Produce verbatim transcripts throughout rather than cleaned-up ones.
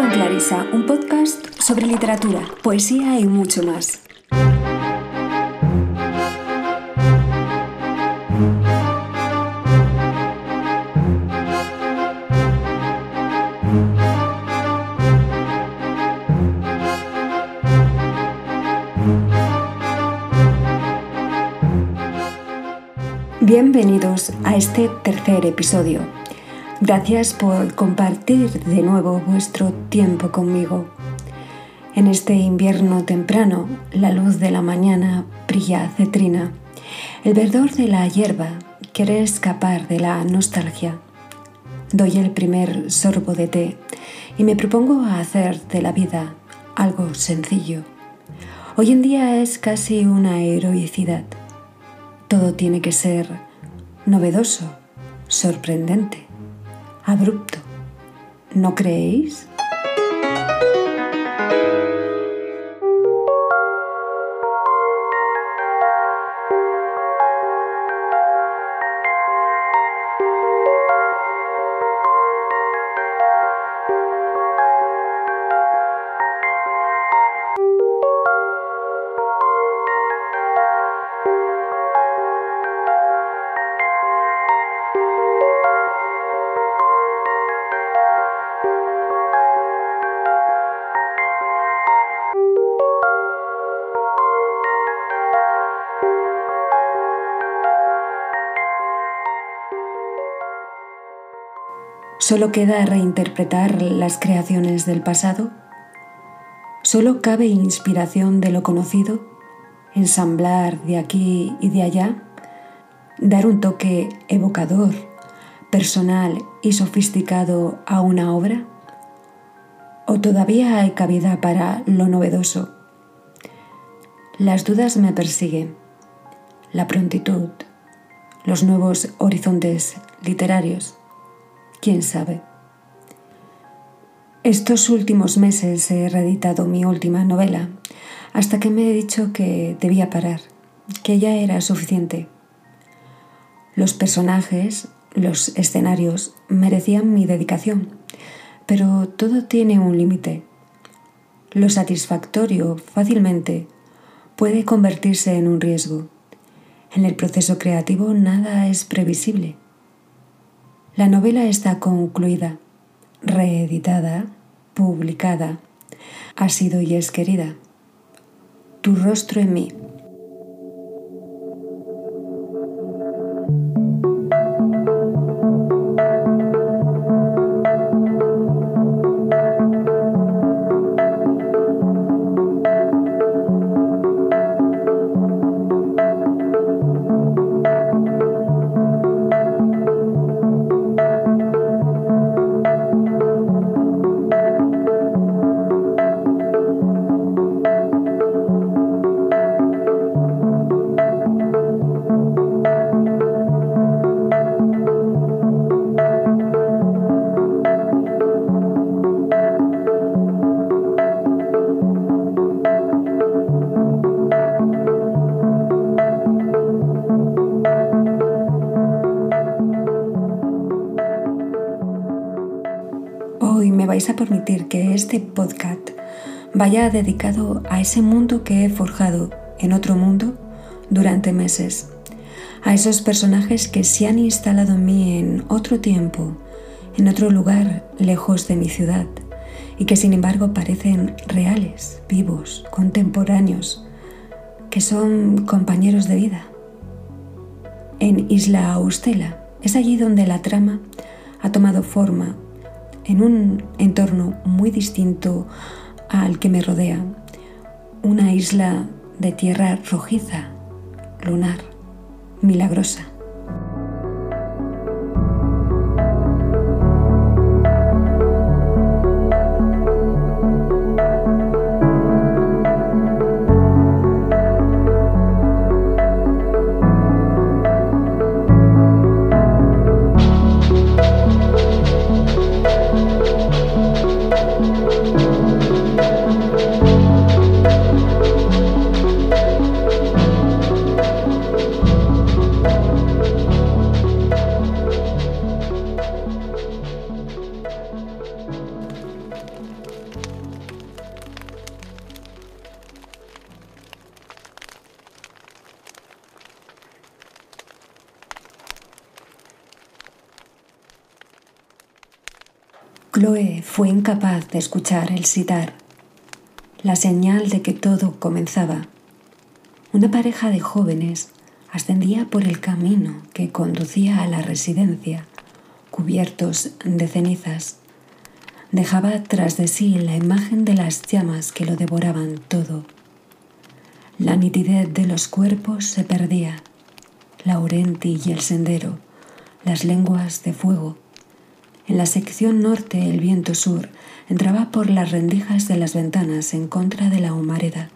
con Clarisa, un podcast sobre literatura, poesía y mucho más. Bienvenidos a este tercer episodio. Gracias por compartir de nuevo vuestro tiempo conmigo. En este invierno temprano, la luz de la mañana brilla cetrina. El verdor de la hierba quiere escapar de la nostalgia. Doy el primer sorbo de té y me propongo a hacer de la vida algo sencillo. Hoy en día es casi una heroicidad. Todo tiene que ser novedoso, sorprendente, abrupto. ¿No creéis? ¿Solo queda reinterpretar las creaciones del pasado? ¿Solo cabe inspiración de lo conocido? ¿Ensamblar de aquí y de allá? ¿Dar un toque evocador, personal y sofisticado a una obra? ¿O todavía hay cabida para lo novedoso? Las dudas me persiguen. La prontitud, los nuevos horizontes literarios. ¿Quién sabe? Estos últimos meses he reeditado mi última novela, hasta que me he dicho que debía parar, que ya era suficiente. Los personajes, los escenarios, merecían mi dedicación, pero todo tiene un límite. Lo satisfactorio fácilmente puede convertirse en un riesgo. En el proceso creativo nada es previsible. La novela está concluida, reeditada, publicada. Ha sido y es querida. Tu rostro en mí. A permitir que este podcast vaya dedicado a ese mundo que he forjado en otro mundo durante meses, a esos personajes que se han instalado en mí en otro tiempo, en otro lugar lejos de mi ciudad y que sin embargo parecen reales, vivos, contemporáneos, que son compañeros de vida. En Isla Austela es allí donde la trama ha tomado forma en un entorno muy distinto al que me rodea, una isla de tierra rojiza, lunar, milagrosa. Thank you. Chloé fue incapaz de escuchar el sitar, la señal de que todo comenzaba. Una pareja de jóvenes ascendía por el camino que conducía a la residencia, cubiertos de cenizas. Dejaba tras de sí la imagen de las llamas que lo devoraban todo. La nitidez de los cuerpos se perdía, Laurenti y el sendero, las lenguas de fuego. En la sección norte el viento sur entraba por las rendijas de las ventanas en contra de la humareda.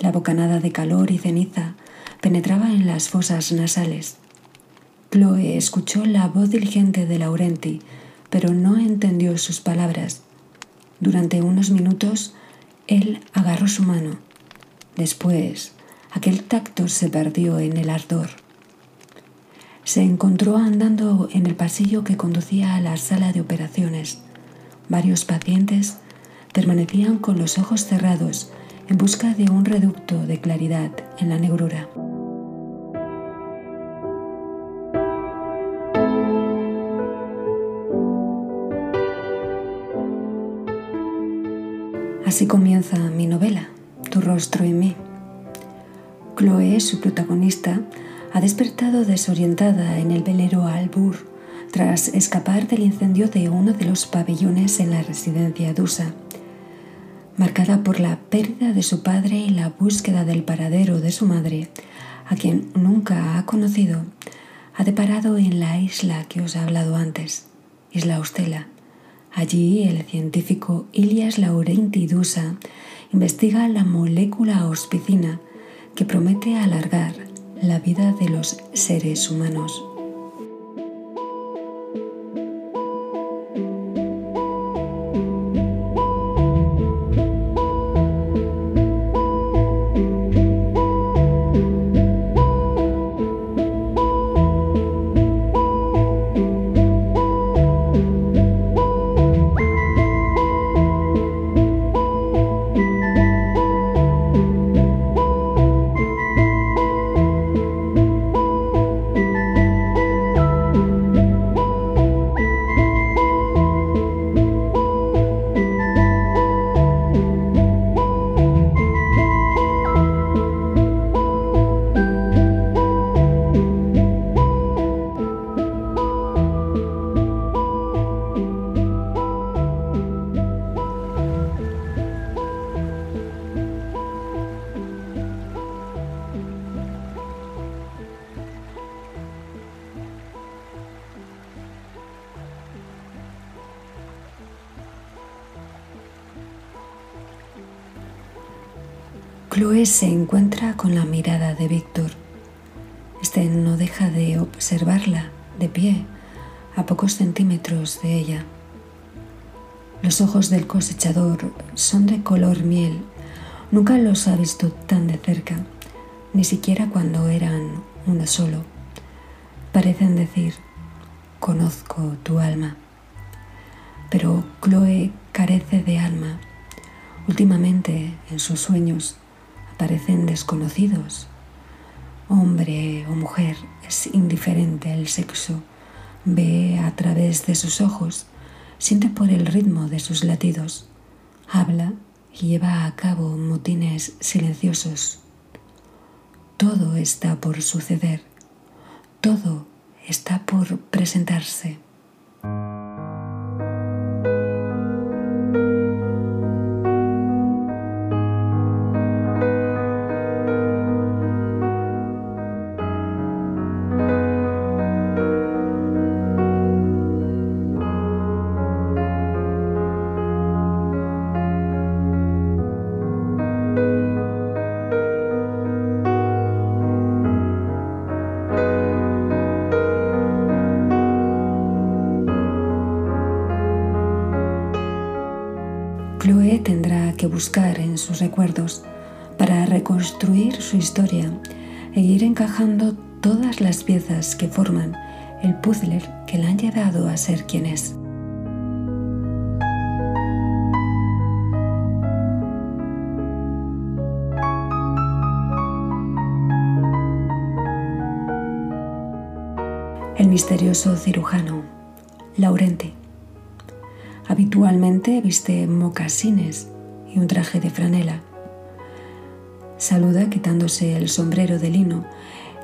La bocanada de calor y ceniza penetraba en las fosas nasales. Chloé escuchó la voz diligente de Laurenti, pero no entendió sus palabras. Durante unos minutos él agarró su mano. Después, aquel tacto se perdió en el ardor. Se encontró andando en el pasillo que conducía a la sala de operaciones. Varios pacientes permanecían con los ojos cerrados en busca de un reducto de claridad en la negrura. Así comienza mi novela, Tu rostro en mí. Chloé, su protagonista, ha despertado desorientada en el velero Albur tras escapar del incendio de uno de los pabellones en la residencia Dusa. Marcada por la pérdida de su padre y la búsqueda del paradero de su madre, a quien nunca ha conocido, ha deparado en la isla que os he hablado antes, Isla Austela. Allí, el científico Ilias Laurenti Dusa investiga la molécula ospicina que promete alargar la vida de los seres humanos. Chloé se encuentra con la mirada de Víctor. Este no deja de observarla, de pie, a pocos centímetros de ella. Los ojos del cosechador son de color miel. Nunca los ha visto tan de cerca, ni siquiera cuando eran uno solo. Parecen decir, conozco tu alma. Pero Chloé carece de alma. Últimamente, en sus sueños, parecen desconocidos. Hombre o mujer, es indiferente el sexo. Ve a través de sus ojos, siente por el ritmo de sus latidos, habla y lleva a cabo motines silenciosos. Todo está por suceder. Todo está por presentarse. Chloé tendrá que buscar en sus recuerdos para reconstruir su historia e ir encajando todas las piezas que forman el puzzle que la han llevado a ser quien es. El misterioso cirujano, Laurenti. Habitualmente viste mocasines y un traje de franela. Saluda quitándose el sombrero de lino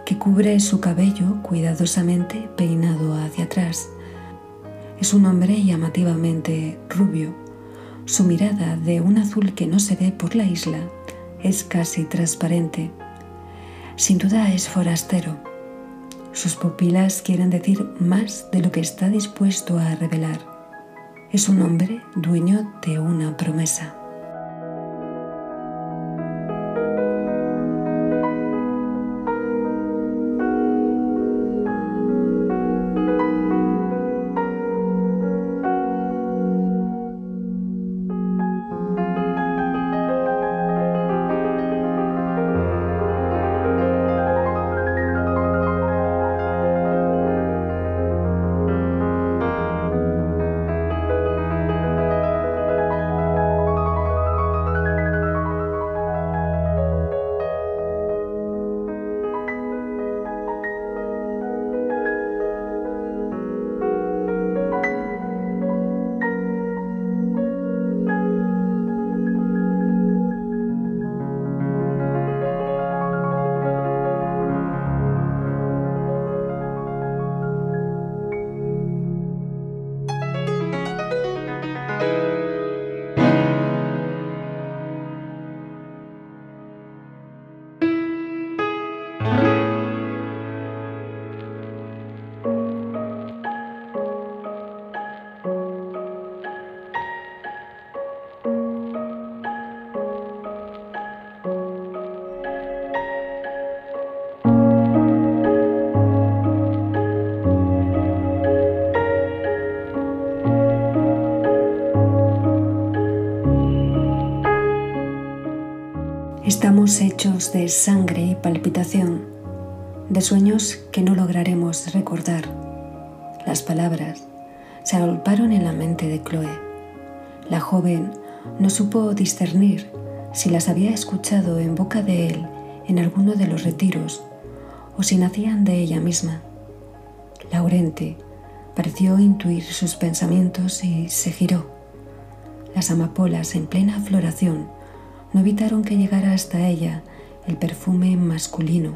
que cubre su cabello cuidadosamente peinado hacia atrás. Es un hombre llamativamente rubio. Su mirada, de un azul que no se ve por la isla, es casi transparente. Sin duda es forastero. Sus pupilas quieren decir más de lo que está dispuesto a revelar. Es un hombre dueño de una promesa. Estamos hechos de sangre y palpitación, de sueños que no lograremos recordar. Las palabras se agolparon en la mente de Chloe. La joven no supo discernir si las había escuchado en boca de él en alguno de los retiros o si nacían de ella misma. Laurente pareció intuir sus pensamientos y se giró. Las amapolas en plena floración no evitaron que llegara hasta ella el perfume masculino,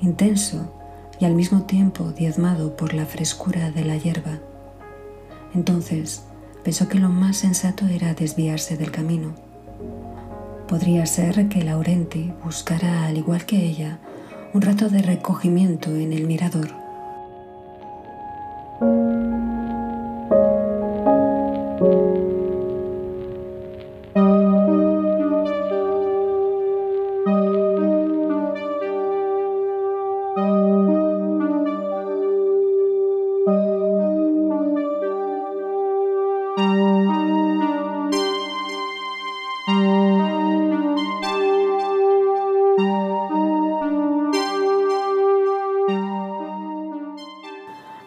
intenso y al mismo tiempo diezmado por la frescura de la hierba. Entonces pensó que lo más sensato era desviarse del camino. Podría ser que Laurenti buscara, al igual que ella, un rato de recogimiento en el mirador.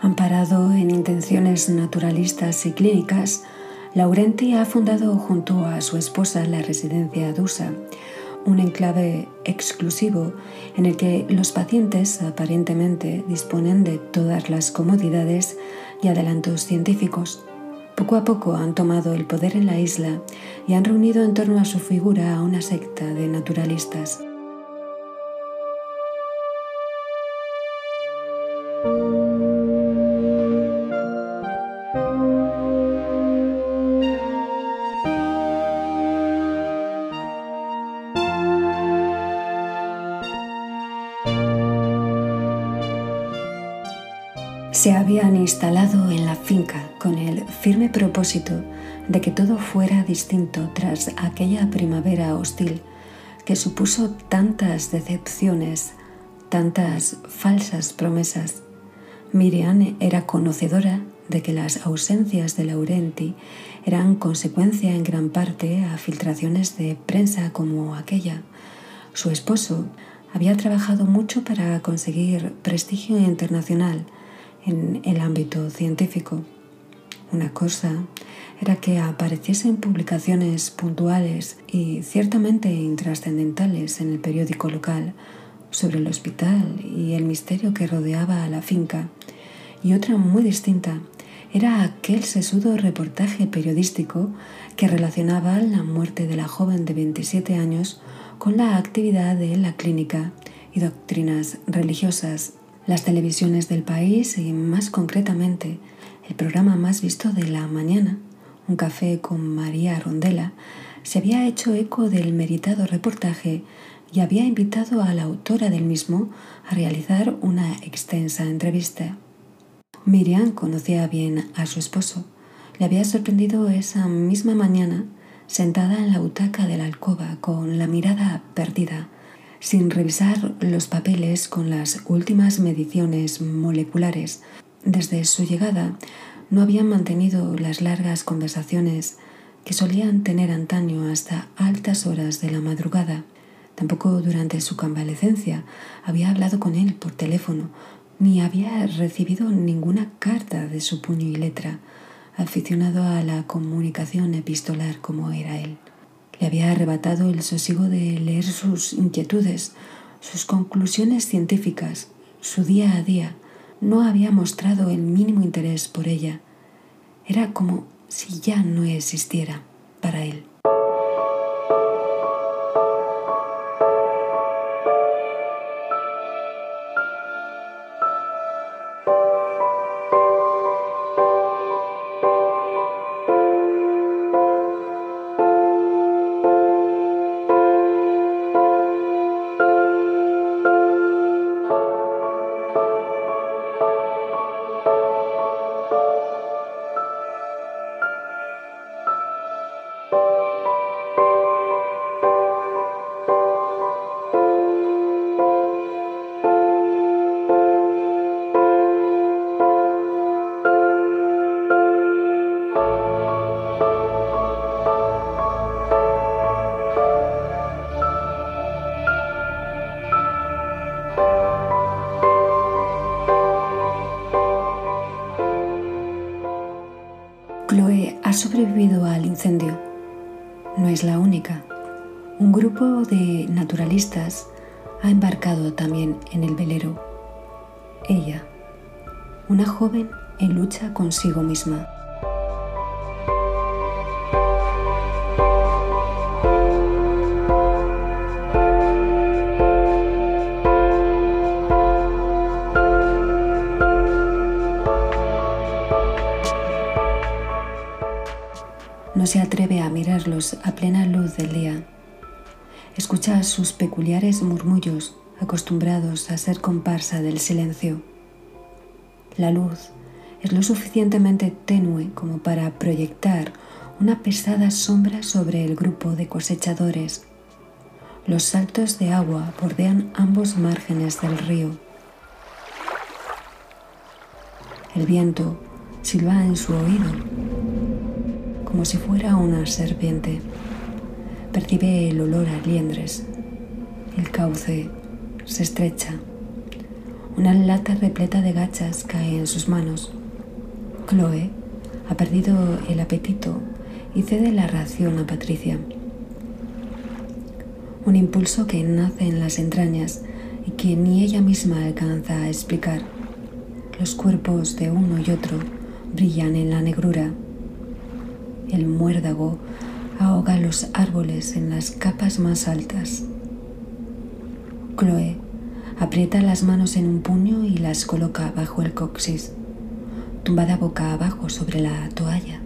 Amparado en intenciones naturalistas y clínicas, Laurenti ha fundado junto a su esposa la Residencia Dusa, un enclave exclusivo en el que los pacientes aparentemente disponen de todas las comodidades y adelantos científicos. Poco a poco han tomado el poder en la isla y han reunido en torno a su figura a una secta de naturalistas. Se habían instalado en la finca con el firme propósito de que todo fuera distinto tras aquella primavera hostil que supuso tantas decepciones, tantas falsas promesas. Miriam era conocedora de que las ausencias de Laurenti eran consecuencia en gran parte a filtraciones de prensa como aquella. Su esposo había trabajado mucho para conseguir prestigio internacional en el ámbito científico. Una cosa era que apareciesen publicaciones puntuales y ciertamente intrascendentales en el periódico local sobre el hospital y el misterio que rodeaba a la finca, y otra muy distinta era aquel sesudo reportaje periodístico que relacionaba la muerte de la joven de veintisiete años con la actividad de la clínica y doctrinas religiosas. Las televisiones del país y, más concretamente, el programa más visto de la mañana, Un café con María Rondela, se había hecho eco del meritado reportaje y había invitado a la autora del mismo a realizar una extensa entrevista. Miriam conocía bien a su esposo. Le había sorprendido esa misma mañana sentada en la butaca de la alcoba con la mirada perdida, sin revisar los papeles con las últimas mediciones moleculares. Desde su llegada no habían mantenido las largas conversaciones que solían tener antaño hasta altas horas de la madrugada. Tampoco durante su convalecencia había hablado con él por teléfono, ni había recibido ninguna carta de su puño y letra, aficionado a la comunicación epistolar como era él. Le había arrebatado el sosiego de leer sus inquietudes, sus conclusiones científicas, su día a día. No había mostrado el mínimo interés por ella. Era como si ya no existiera para él. Ha sobrevivido al incendio. No es la única. Un grupo de naturalistas ha embarcado también en el velero. Ella, una joven en lucha consigo misma. No se atreve a mirarlos a plena luz del día. Escucha sus peculiares murmullos, acostumbrados a ser comparsa del silencio. La luz es lo suficientemente tenue como para proyectar una pesada sombra sobre el grupo de cosechadores. Los saltos de agua bordean ambos márgenes del río. El viento silba en su oído, como si fuera una serpiente. Percibe el olor a liendres. El cauce se estrecha. Una lata repleta de gachas cae en sus manos. Chloe ha perdido el apetito y cede la ración a Patricia. Un impulso que nace en las entrañas y que ni ella misma alcanza a explicar. Los cuerpos de uno y otro brillan en la negrura. El muérdago ahoga los árboles en las capas más altas. Chloe aprieta las manos en un puño y las coloca bajo el coxis, tumbada boca abajo sobre la toalla.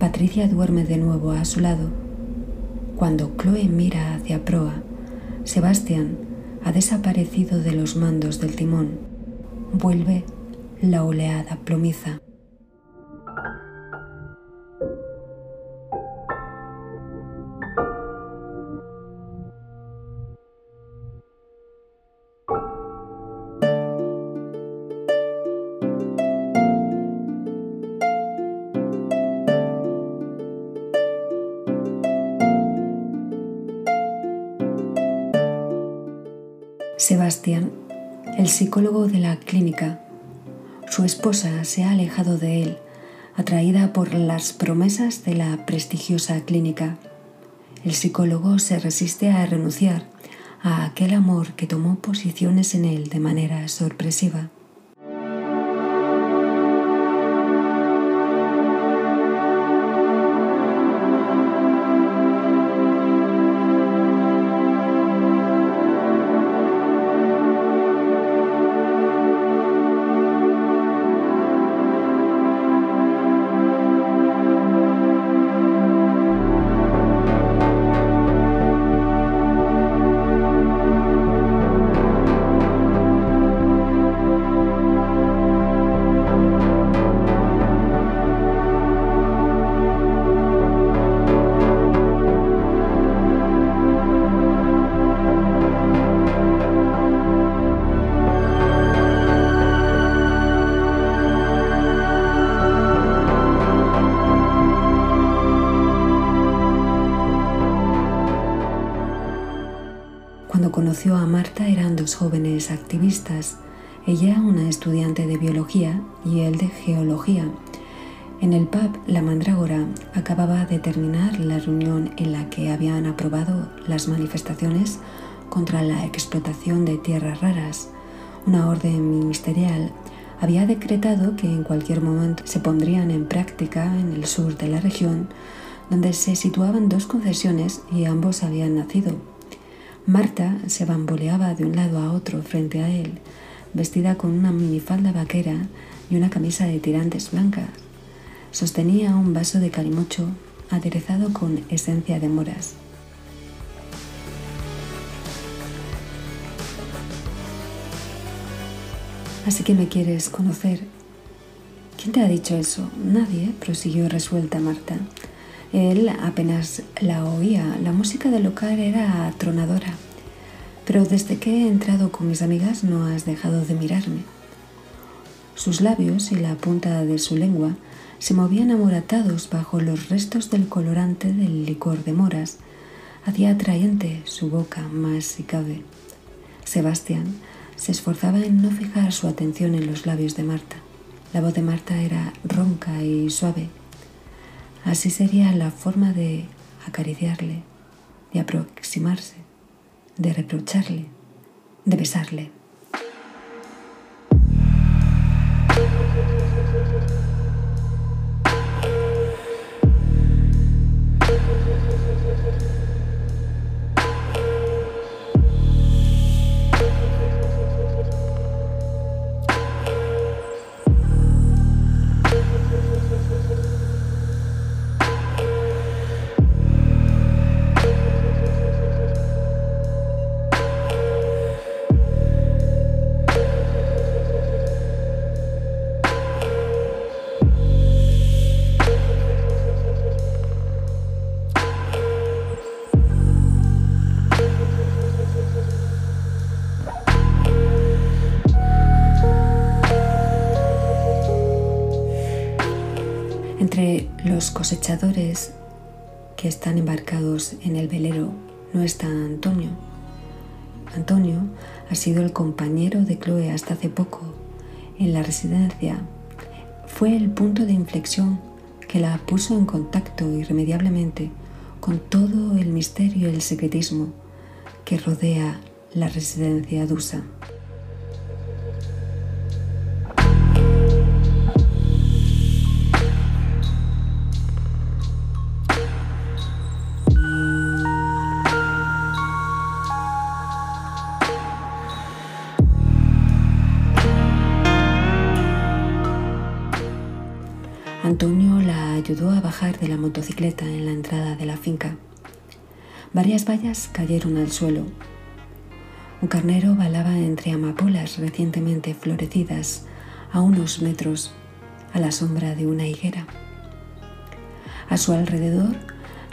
Patricia duerme de nuevo a su lado. Cuando Chloe mira hacia proa, Sebastián ha desaparecido de los mandos del timón. Vuelve la oleada plomiza. Sebastián, el psicólogo de la clínica. Su esposa se ha alejado de él, atraída por las promesas de la prestigiosa clínica. El psicólogo se resiste a renunciar a aquel amor que tomó posiciones en él de manera sorpresiva. conoció a Marta eran dos jóvenes activistas, ella una estudiante de biología y él de geología. En el pub La Mandrágora acababa de terminar la reunión en la que habían aprobado las manifestaciones contra la explotación de tierras raras. Una orden ministerial había decretado que en cualquier momento se pondrían en práctica en el sur de la región, donde se situaban dos concesiones y ambos habían nacido. Marta se bamboleaba de un lado a otro frente a él, vestida con una minifalda vaquera y una camisa de tirantes blancas. Sostenía un vaso de calimocho aderezado con esencia de moras. «Así que me quieres conocer». «¿Quién te ha dicho eso?» «Nadie», prosiguió resuelta Marta. Él apenas la oía, la música del local era atronadora. «Pero desde que he entrado con mis amigas no has dejado de mirarme». Sus labios y la punta de su lengua se movían amoratados bajo los restos del colorante del licor de moras. Hacía atrayente su boca, más si cabe. Sebastián se esforzaba en no fijar su atención en los labios de Marta. La voz de Marta era ronca y suave. Así sería la forma de acariciarle, de aproximarse, de reprocharle, de besarle. Los cosechadores que están embarcados en el velero no está Antonio. Antonio ha sido el compañero de Chloe hasta hace poco. En la residencia fue el punto de inflexión que la puso en contacto irremediablemente con todo el misterio y el secretismo que rodea la residencia Dusa. Antonio la ayudó a bajar de la motocicleta en la entrada de la finca. Varias vallas cayeron al suelo. Un carnero balaba entre amapolas recientemente florecidas a unos metros a la sombra de una higuera. A su alrededor,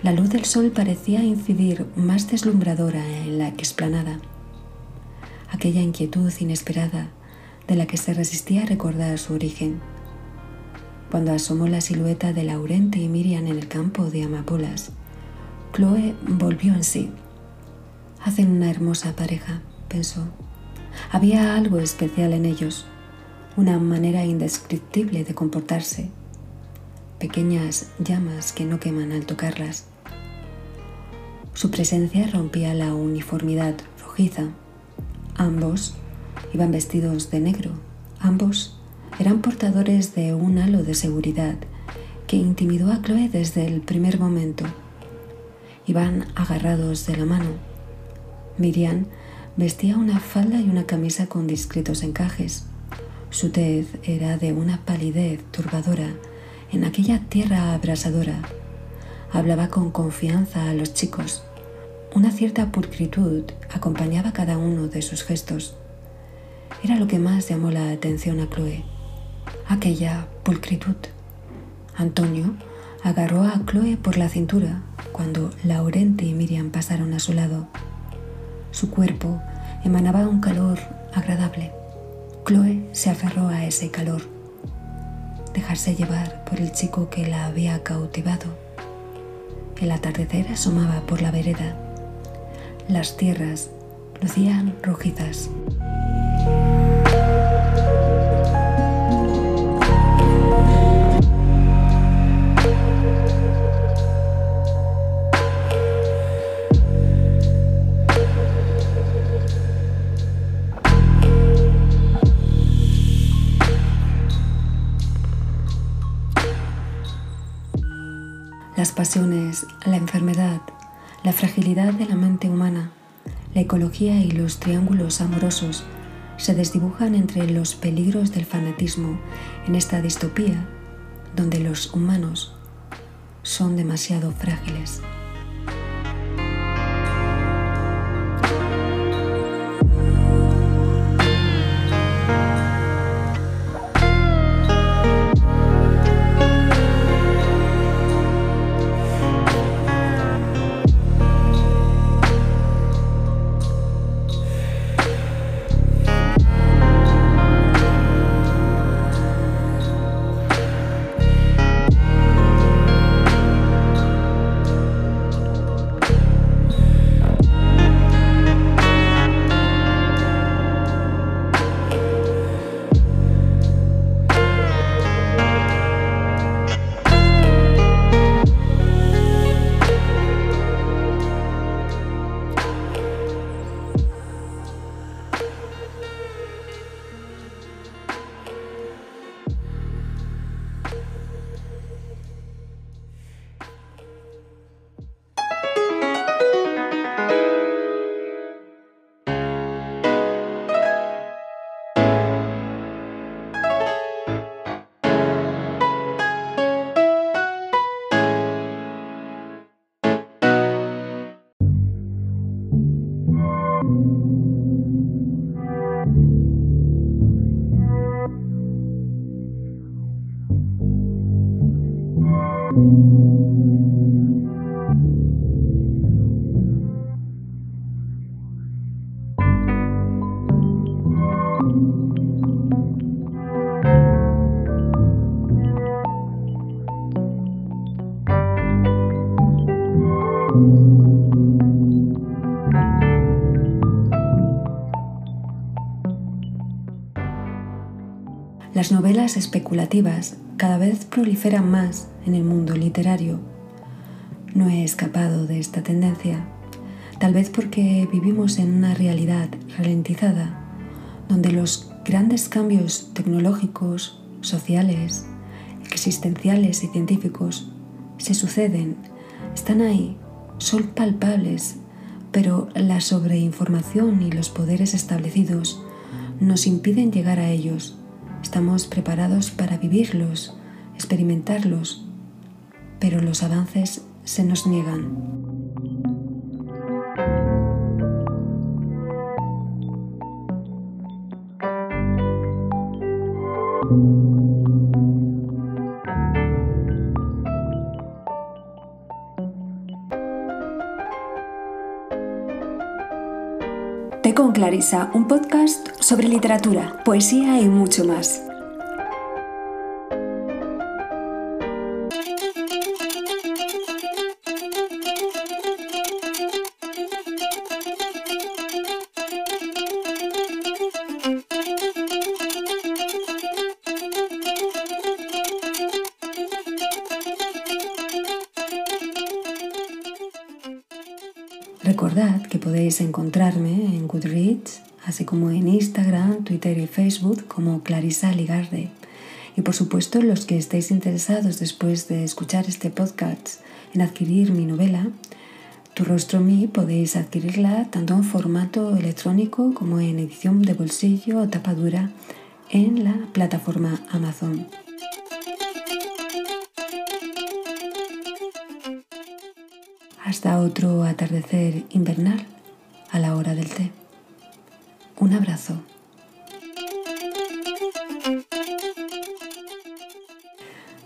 la luz del sol parecía incidir más deslumbradora en la explanada. Aquella inquietud inesperada de la que se resistía a recordar su origen. Cuando asomó la silueta de Laurente y Miriam en el campo de amapolas, Chloe volvió en sí. «Hacen una hermosa pareja», pensó. Había algo especial en ellos, una manera indescriptible de comportarse, pequeñas llamas que no queman al tocarlas. Su presencia rompía la uniformidad rojiza. Ambos iban vestidos de negro, ambos eran portadores de un halo de seguridad que intimidó a Chloe desde el primer momento. Iban agarrados de la mano. Miriam vestía una falda y una camisa con discretos encajes. Su tez era de una palidez turbadora en aquella tierra abrasadora. Hablaba con confianza a los chicos. Una cierta pulcritud acompañaba cada uno de sus gestos. Era lo que más llamó la atención a Chloe. Aquella pulcritud. Antonio agarró a Chloe por la cintura cuando Laurente y Miriam pasaron a su lado. Su cuerpo emanaba un calor agradable. Chloe se aferró a ese calor. Dejarse llevar por el chico que la había cautivado. El atardecer asomaba por la vereda. Las tierras lucían rojizas. Las pasiones, la enfermedad, la fragilidad de la mente humana, la ecología y los triángulos amorosos se desdibujan entre los peligros del fanatismo en esta distopía donde los humanos son demasiado frágiles. Las novelas especulativas cada vez proliferan más en el mundo literario. No he escapado de esta tendencia, tal vez porque vivimos en una realidad ralentizada, donde los grandes cambios tecnológicos, sociales, existenciales y científicos se suceden, están ahí, son palpables, pero la sobreinformación y los poderes establecidos nos impiden llegar a ellos. Estamos preparados para vivirlos, experimentarlos, pero los avances se nos niegan. Té con Clarisa, un podcast sobre literatura, poesía y mucho más. Recordad que podéis encontrarme en Goodreads, así como en Instagram, Twitter y Facebook como Clarisa Ligarde. Y por supuesto, los que estéis interesados después de escuchar este podcast en adquirir mi novela, Tu rostro en mí, podéis adquirirla tanto en formato electrónico como en edición de bolsillo o tapa dura en la plataforma Amazon. Hasta otro atardecer invernal a la hora del té. Un abrazo.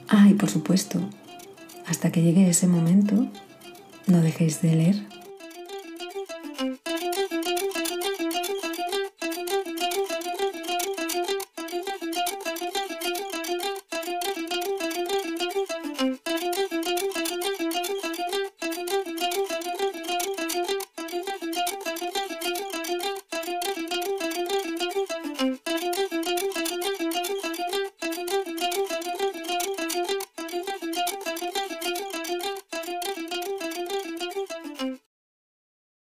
Ah, y por supuesto, hasta que llegue ese momento, no dejéis de leer.